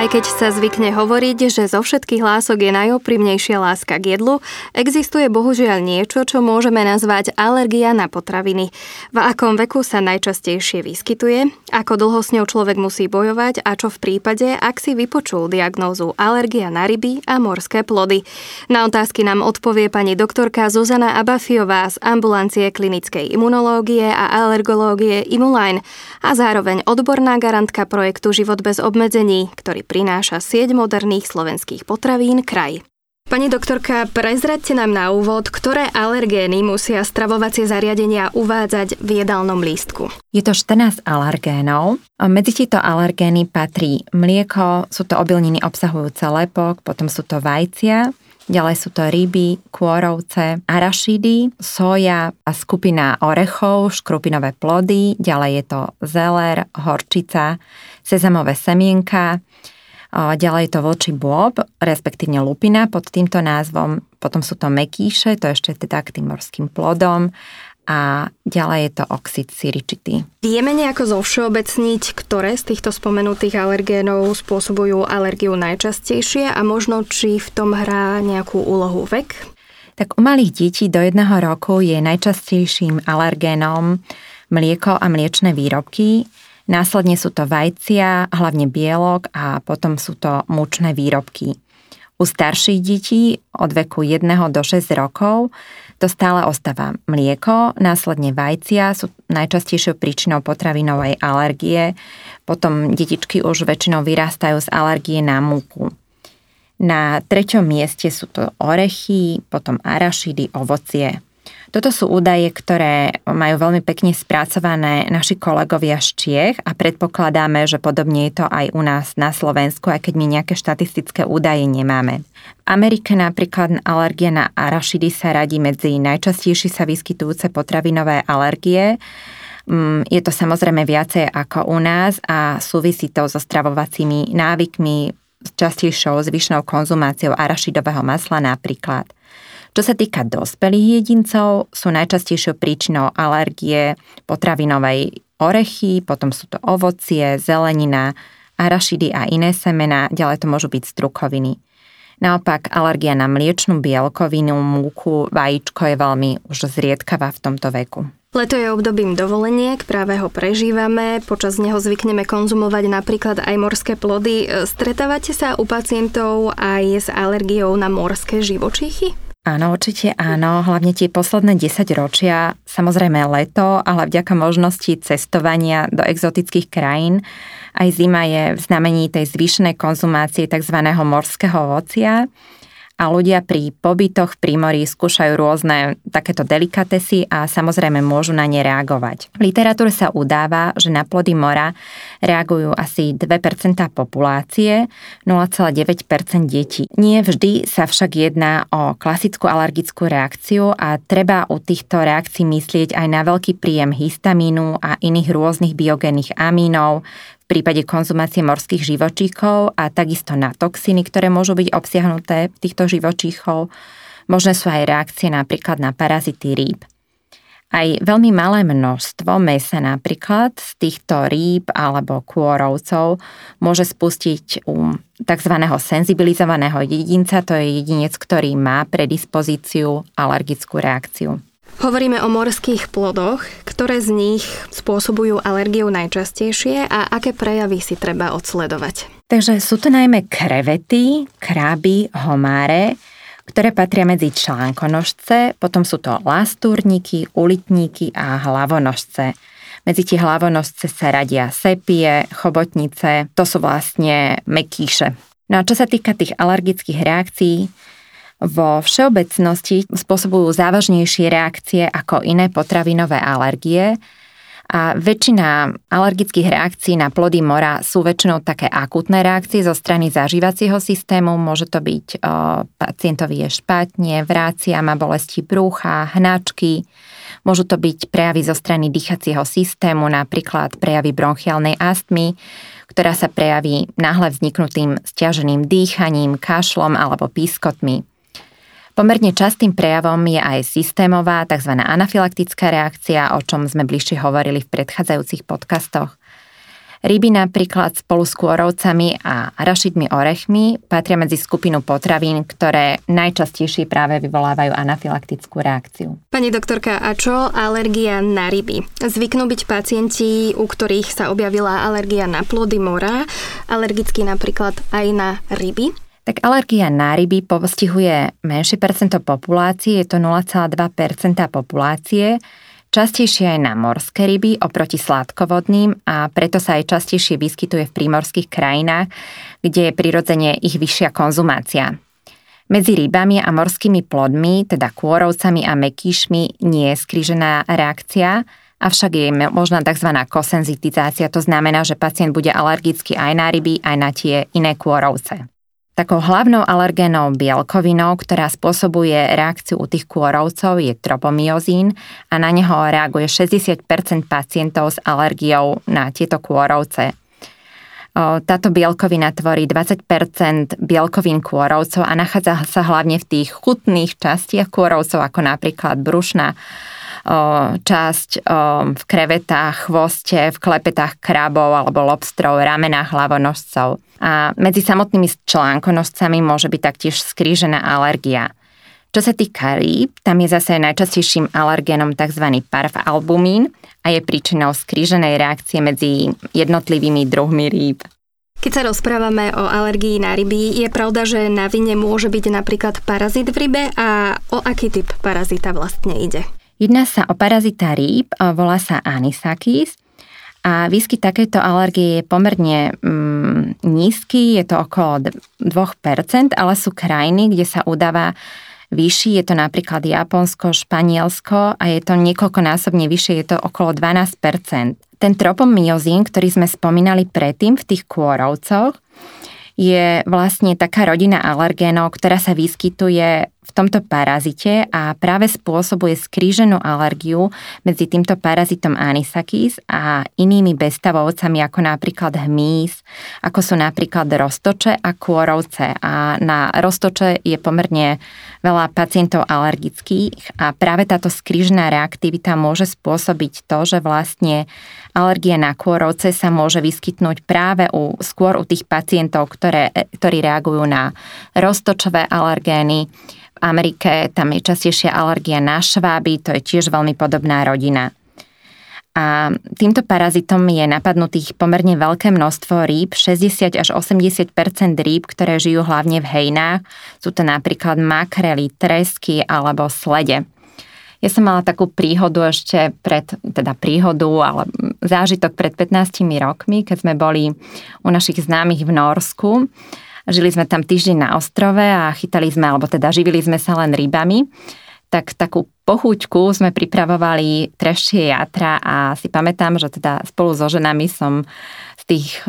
Aj keď sa zvykne hovoriť, že zo všetkých lások je najoprímnejšia láska k jedlu, existuje bohužiaľ niečo, čo môžeme nazvať alergia na potraviny. V akom veku sa najčastejšie vyskytuje, ako dlho s ňou človek musí bojovať a čo v prípade, ak si vypočul diagnózu alergia na ryby a morské plody. Na otázky nám odpovie pani doktorka Zuzana Abafiová z ambulancie klinickej imunológie a alergológie Imuline a zároveň odborná garantka projektu Život bez obmedzení, ktorý prináša sieť moderných slovenských potravín Kraj. Pani doktorka, prezraďte nám na úvod, ktoré alergény musia stravovacie zariadenia uvádzať v jedálnom lístku. Je to 14 alergénov. Medzi tieto alergény patrí mlieko, sú to obilniny obsahujúce lepok, potom sú to vajcia, ďalej sú to ryby, kôrovce, arašidy, soja a skupina orechov, škrupinové plody, ďalej je to zeler, horčica, sezamové semienka, ďalej je to vlčí bôb, respektívne lupina pod týmto názvom, potom sú to mekíše, to ešte teda k tým morským plodom a ďalej je to oxid siričitý. Vieme nejako zovšeobecniť, ktoré z týchto spomenutých alergénov spôsobujú alergiu najčastejšie a možno či v tom hrá nejakú úlohu vek? Tak u malých detí do 1 roku je najčastejším alergénom mlieko a mliečne výrobky. Následne sú to vajcia, hlavne bielok a potom sú to múčne výrobky. U starších detí od veku 1 do 6 rokov to stále ostáva mlieko, následne vajcia sú najčastejšou príčinou potravinovej alergie, potom detičky už väčšinou vyrastajú z alergie na múku. Na 3. mieste sú to orechy, potom arašidy, ovocie. Toto sú údaje, ktoré majú veľmi pekne spracované naši kolegovia z Čiech a predpokladáme, že podobne je to aj u nás na Slovensku, aj keď my nejaké štatistické údaje nemáme. V Amerike napríklad alergia na arašidy sa radí medzi najčastejšie sa vyskytujúce potravinové alergie. Je to samozrejme viacej ako u nás a súvisí to so stravovacími návykmi, s častejšou zvyšnou konzumáciou arašidového masla napríklad. Čo sa týka dospelých jedincov, sú najčastejšou príčinou alergie potravinovej orechy, potom sú to ovocie, zelenina, arašidy a iné semená, ďalej to môžu byť strukoviny. Naopak alergia na mliečnú bielkovinu, múku, vajíčko je veľmi už zriedkavá v tomto veku. Leto je obdobím dovoleniek, práve ho prežívame, počas neho zvykneme konzumovať napríklad aj morské plody. Stretávate sa u pacientov aj s alergiou na morské živočíchy? Áno, určite áno, hlavne tie posledné 10 ročia, samozrejme leto, ale vďaka možnosti cestovania do exotických krajín aj zima je v znamení tej zvýšenej konzumácie tzv. Morského ovocia a ľudia pri pobytoch pri mori skúšajú rôzne takéto delikatesy a samozrejme môžu na ne reagovať. V literatúre sa udáva, že na plody mora reagujú asi 2% populácie, 0,9% detí. Nie vždy sa však jedná o klasickú alergickú reakciu a treba u týchto reakcií myslieť aj na veľký príjem histamínu a iných rôznych biogénnych amínov, v prípade konzumácie morských živočíchov a takisto na toxiny, ktoré môžu byť obsiahnuté v týchto živočíchov. Možné sú aj reakcie napríklad na parazity rýb. Aj veľmi malé množstvo mäsa napríklad z týchto rýb alebo kôrovcov môže spustiť tzv. Senzibilizovaného jedinca, to je jedinec, ktorý má predispozíciu alergickú reakciu. Hovoríme o morských plodoch, ktoré z nich spôsobujú alergiu najčastejšie a aké prejavy si treba odsledovať. Takže sú to najmä krevety, kráby, homáre, ktoré patria medzi článkonožce, potom sú to lastúrniky, ulitníky a hlavonožce. Medzi tie hlavonožce sa radia sepie, chobotnice, to sú vlastne mäkkýše. No a čo sa týka tých alergických reakcií, vo všeobecnosti spôsobujú závažnejšie reakcie ako iné potravinové alergie a väčšina alergických reakcií na plody mora sú väčšinou také akútne reakcie zo strany zažívacieho systému. Môže to byť pacientovi je špatne, vrácia, má bolesti brúcha, hnačky. Môžu to byť prejavy zo strany dýchacieho systému, napríklad prejavy bronchiálnej astmy, ktorá sa prejaví náhle vzniknutým stiaženým dýchaním, kašlom alebo pískotmi. Pomerne častým prejavom je aj systémová, tzv. Anafylaktická reakcia, o čom sme bližšie hovorili v predchádzajúcich podcastoch. Ryby napríklad spolu s kôrovcami a arašidmi orechmi patria medzi skupinu potravín, ktoré najčastejšie práve vyvolávajú anafylaktickú reakciu. Pani doktorka, a čo alergia na ryby? Zvyknú byť pacienti, u ktorých sa objavila alergia na plody mora, alergicky napríklad aj na ryby? Tak alergia na ryby postihuje menšie percento populácie, je to 0,2% populácie, častejšie aj na morské ryby oproti sladkovodným a preto sa aj častejšie vyskytuje v prímorských krajinách, kde je prirodzene ich vyššia konzumácia. Medzi rybami a morskými plodmi, teda kôrovcami a mekýšmi, nie je skrížená reakcia, avšak je možná tzv. Kosenzitizácia, to znamená, že pacient bude alergický aj na ryby, aj na tie iné kôrovce. Takou hlavnou alergénou bielkovinou, ktorá spôsobuje reakciu u tých kôrovcov, je tropomiozín a na neho reaguje 60% pacientov s alergiou na tieto kôrovce. Táto bielkovina tvorí 20% bielkovín kôrovcov a nachádza sa hlavne v tých chutných častiach kôrovcov, ako napríklad brušná časť v krevetách, chvoste, v klepetách krabov alebo lobstrov, ramenách hlavonožcov. A medzi samotnými článkonožcami môže byť taktiež skrížená alergia. Čo sa týka rýb, tam je zase najčastejším alergénom tzv. Parvalbumín a je príčinou skríženej reakcie medzi jednotlivými druhmi rýb. Keď sa rozprávame o alergii na ryby, je pravda, že na vine môže byť napríklad parazit v rybe a o aký typ parazita vlastne ide? Jedná sa o parazita rýb, volá sa Anisakis a výskyt takejto alergie je pomerne nízky, je to okolo 2%, ale sú krajiny, kde sa udáva vyšší, je to napríklad Japonsko, Španielsko a je to niekoľkonásobne vyššie, je to okolo 12%. Ten tropomiozín, ktorý sme spomínali predtým v tých kôrovcoch, je vlastne taká rodina alergénov, ktorá sa vyskytuje v tomto parazite a práve spôsobuje skríženú alergiu medzi týmto parazitom Anisakis a inými bezstavovcami, ako napríklad hmyz, ako sú napríklad roztoče a kôrovce. A na roztoče je pomerne veľa pacientov alergických a práve táto skrížená reaktivita môže spôsobiť to, že vlastne alergia na kôrovce sa môže vyskytnúť práve skôr u tých pacientov, ktorí reagujú na roztočové alergény. V Amerike tam je častejšia alergia na šváby, to je tiež veľmi podobná rodina. A týmto parazitom je napadnutých pomerne veľké množstvo rýb, 60 až 80% rýb, ktoré žijú hlavne v hejnách. Sú to napríklad makrely, tresky alebo slede. Ja som mala takú príhodu ešte ale zážitok pred 15 rokmi, keď sme boli u našich známych v Norsku. Žili sme tam týždeň na ostrove a živili sme sa len rybami. Tak takú pochúťku sme pripravovali treščie játra a si pamätám, že spolu so ženami som z tých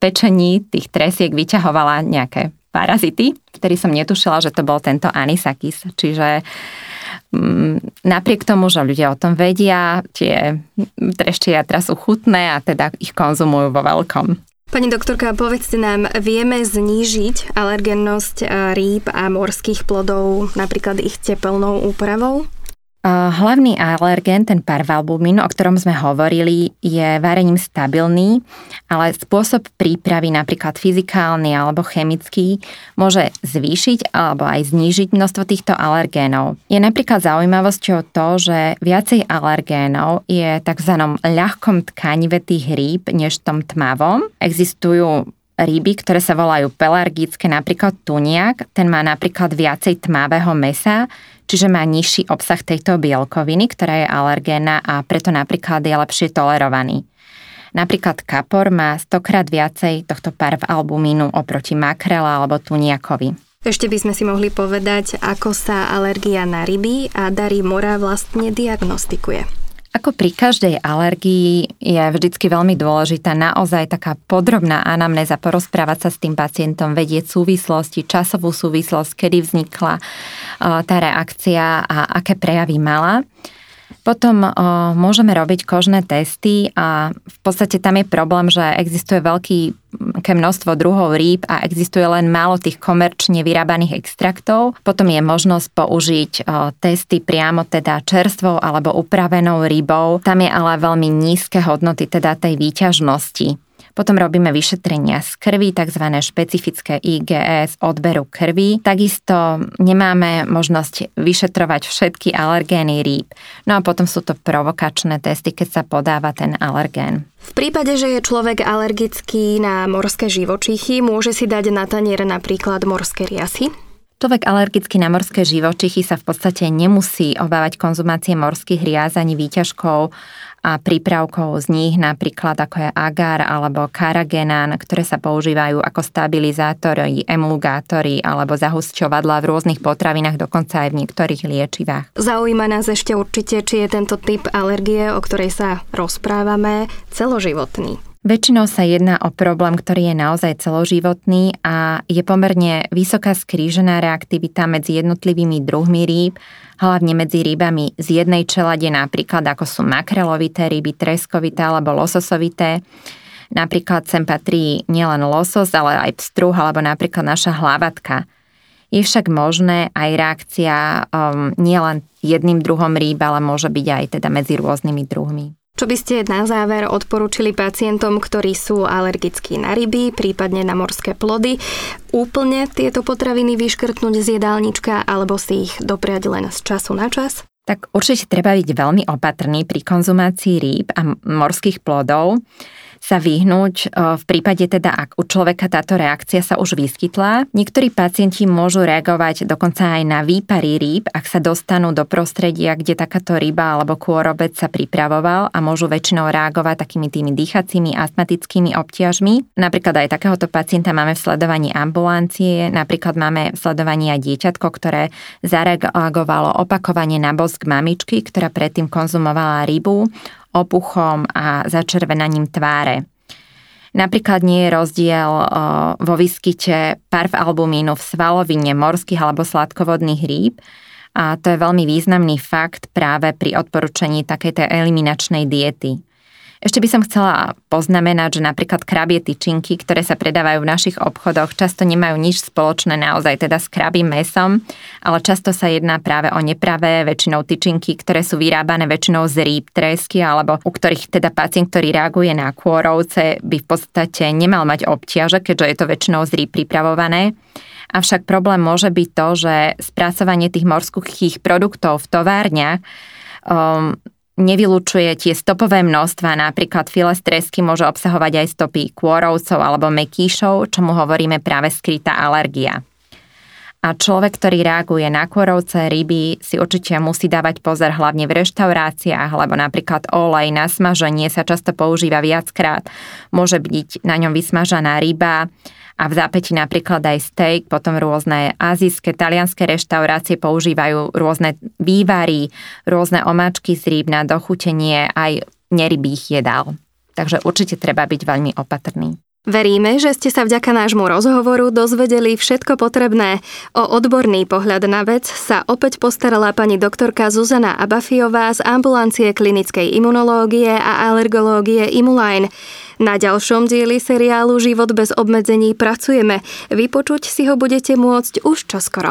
pečení, tých tresiek vyťahovala nejaké parazity, ktorý som netušila, že to bol tento Anisakis. Čiže napriek tomu, že ľudia o tom vedia, tie treščie játra sú chutné a teda ich konzumujú vo veľkom. Pani doktorka, povedzte nám, vieme znížiť alergennosť rýb a morských plodov napríklad ich tepelnou úpravou? Hlavný alergén, ten parvalbumín, o ktorom sme hovorili, je varením stabilný, ale spôsob prípravy, napríklad fyzikálny alebo chemický, môže zvýšiť alebo aj znížiť množstvo týchto alergénov. Je napríklad zaujímavosťou to, že viacej alergénov je tzv. Ľahkom tkanive tých rýb než tom tmavom. Existujú ryby, ktoré sa volajú pelargické, napríklad tuniak, ten má napríklad viacej tmavého mäsa, čiže má nižší obsah tejto bielkoviny, ktorá je alergénna a preto napríklad je lepšie tolerovaný. Napríklad kapor má 100-krát viacej tohto parvalbumínu oproti makrela alebo tuniakovi. Ešte by sme si mohli povedať, ako sa alergia na ryby a dary mora vlastne diagnostikuje. Ako pri každej alergii je vždycky veľmi dôležitá naozaj taká podrobná anamnéza, porozprávať sa s tým pacientom, vedieť súvislosti, časovú súvislosť, kedy vznikla tá reakcia a aké prejavy mala. Potom môžeme robiť kožné testy a v podstate tam je problém, že existuje veľké množstvo druhov rýb a existuje len málo tých komerčne vyrábaných extraktov. Potom je možnosť použiť testy priamo teda čerstvou alebo upravenou rybou. Tam je ale veľmi nízke hodnoty teda tej výťažnosti. Potom robíme vyšetrenia z krvi, tzv. Špecifické IgE z odberu krvi. Takisto nemáme možnosť vyšetrovať všetky alergény rýb. No a potom sú to provokačné testy, keď sa podáva ten alergén. V prípade, že je človek alergický na morské živočíchy, môže si dať na tanier napríklad morské riasy? Človek alergický na morské živočichy sa v podstate nemusí obávať konzumácie morských rias ani výťažkov a prípravkov z nich, napríklad ako je agár alebo karagenán, ktoré sa používajú ako stabilizátory, emulgátory alebo zahusťovadlá v rôznych potravinách, dokonca aj v niektorých liečivách. Zaujíma nás ešte určite, či je tento typ alergie, o ktorej sa rozprávame, celoživotný. Väčšinou sa jedná o problém, ktorý je naozaj celoživotný a je pomerne vysoká skrížená reaktivita medzi jednotlivými druhmi rýb, hlavne medzi rybami z jednej čelade, napríklad ako sú makrelovité ryby, treskovité alebo lososovité. Napríklad sem patrí nielen losos, ale aj pstruh alebo napríklad naša hlavatka. Je však možné aj reakcia nielen jedným druhom rýb, ale môže byť aj teda medzi rôznymi druhmi. Čo by ste na záver odporúčili pacientom, ktorí sú alergickí na ryby, prípadne na morské plody? Úplne tieto potraviny vyškrtnúť z jedálnička alebo si ich dopriať len z času na čas? Tak určite treba byť veľmi opatrný pri konzumácii rýb a morských plodov, sa vyhnúť v prípade teda, ak u človeka táto reakcia sa už vyskytla. Niektorí pacienti môžu reagovať dokonca aj na výpary rýb, ak sa dostanú do prostredia, kde takáto ryba alebo kôrobec sa pripravoval, a môžu väčšinou reagovať takými tými dýchacími astmatickými obťažmi. Napríklad aj takéhoto pacienta máme v sledovaní ambulancie, napríklad máme v sledovaní aj dieťatko, ktoré zareagovalo opakovane na bosk mamičky, ktorá predtým konzumovala rybu, opuchom a začervenaním tváre. Napríklad nie je rozdiel vo výskyte parvalbumínu v svalovine morských alebo sladkovodných rýb a to je veľmi významný fakt práve pri odporúčaní takejto eliminačnej diety. Ešte by som chcela poznamenať, že napríklad krabie tyčinky, ktoré sa predávajú v našich obchodoch, často nemajú nič spoločné naozaj teda s krabím mäsom, ale často sa jedná práve o nepravé, väčšinou tyčinky, ktoré sú vyrábané väčšinou z rýb, tresky, alebo u ktorých teda pacient, ktorý reaguje na kôrovce, by v podstate nemal mať obťaže, keďže je to väčšinou z rýb pripravované. Avšak problém môže byť to, že spracovanie tých morských produktov v továrniach nevylučuje tie stopové množstva, napríklad file tresky môže obsahovať aj stopy kôrovcov alebo mäkýšov, čomu hovoríme práve skrytá alergia. A človek, ktorý reaguje na kôrovce, ryby, si určite musí dávať pozor hlavne v reštauráciách, lebo napríklad olej na smaženie sa často používa viackrát, môže byť na ňom vysmažaná ryba a v zápäti napríklad aj steak, potom rôzne azijské, talianské reštaurácie používajú rôzne vývary, rôzne omáčky z rýb na dochutenie aj nerybých jedál. Takže určite treba byť veľmi opatrný. Veríme, že ste sa vďaka nášmu rozhovoru dozvedeli všetko potrebné. O odborný pohľad na vec sa opäť postarala pani doktorka Zuzana Abafiová z ambulancie klinickej imunológie a alergológie Imuline. Na ďalšom dieli seriálu Život bez obmedzení pracujeme. Vypočuť si ho budete môcť už čoskoro.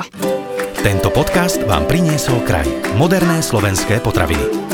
Tento podcast vám priniesol kraj. Moderné slovenské potraviny.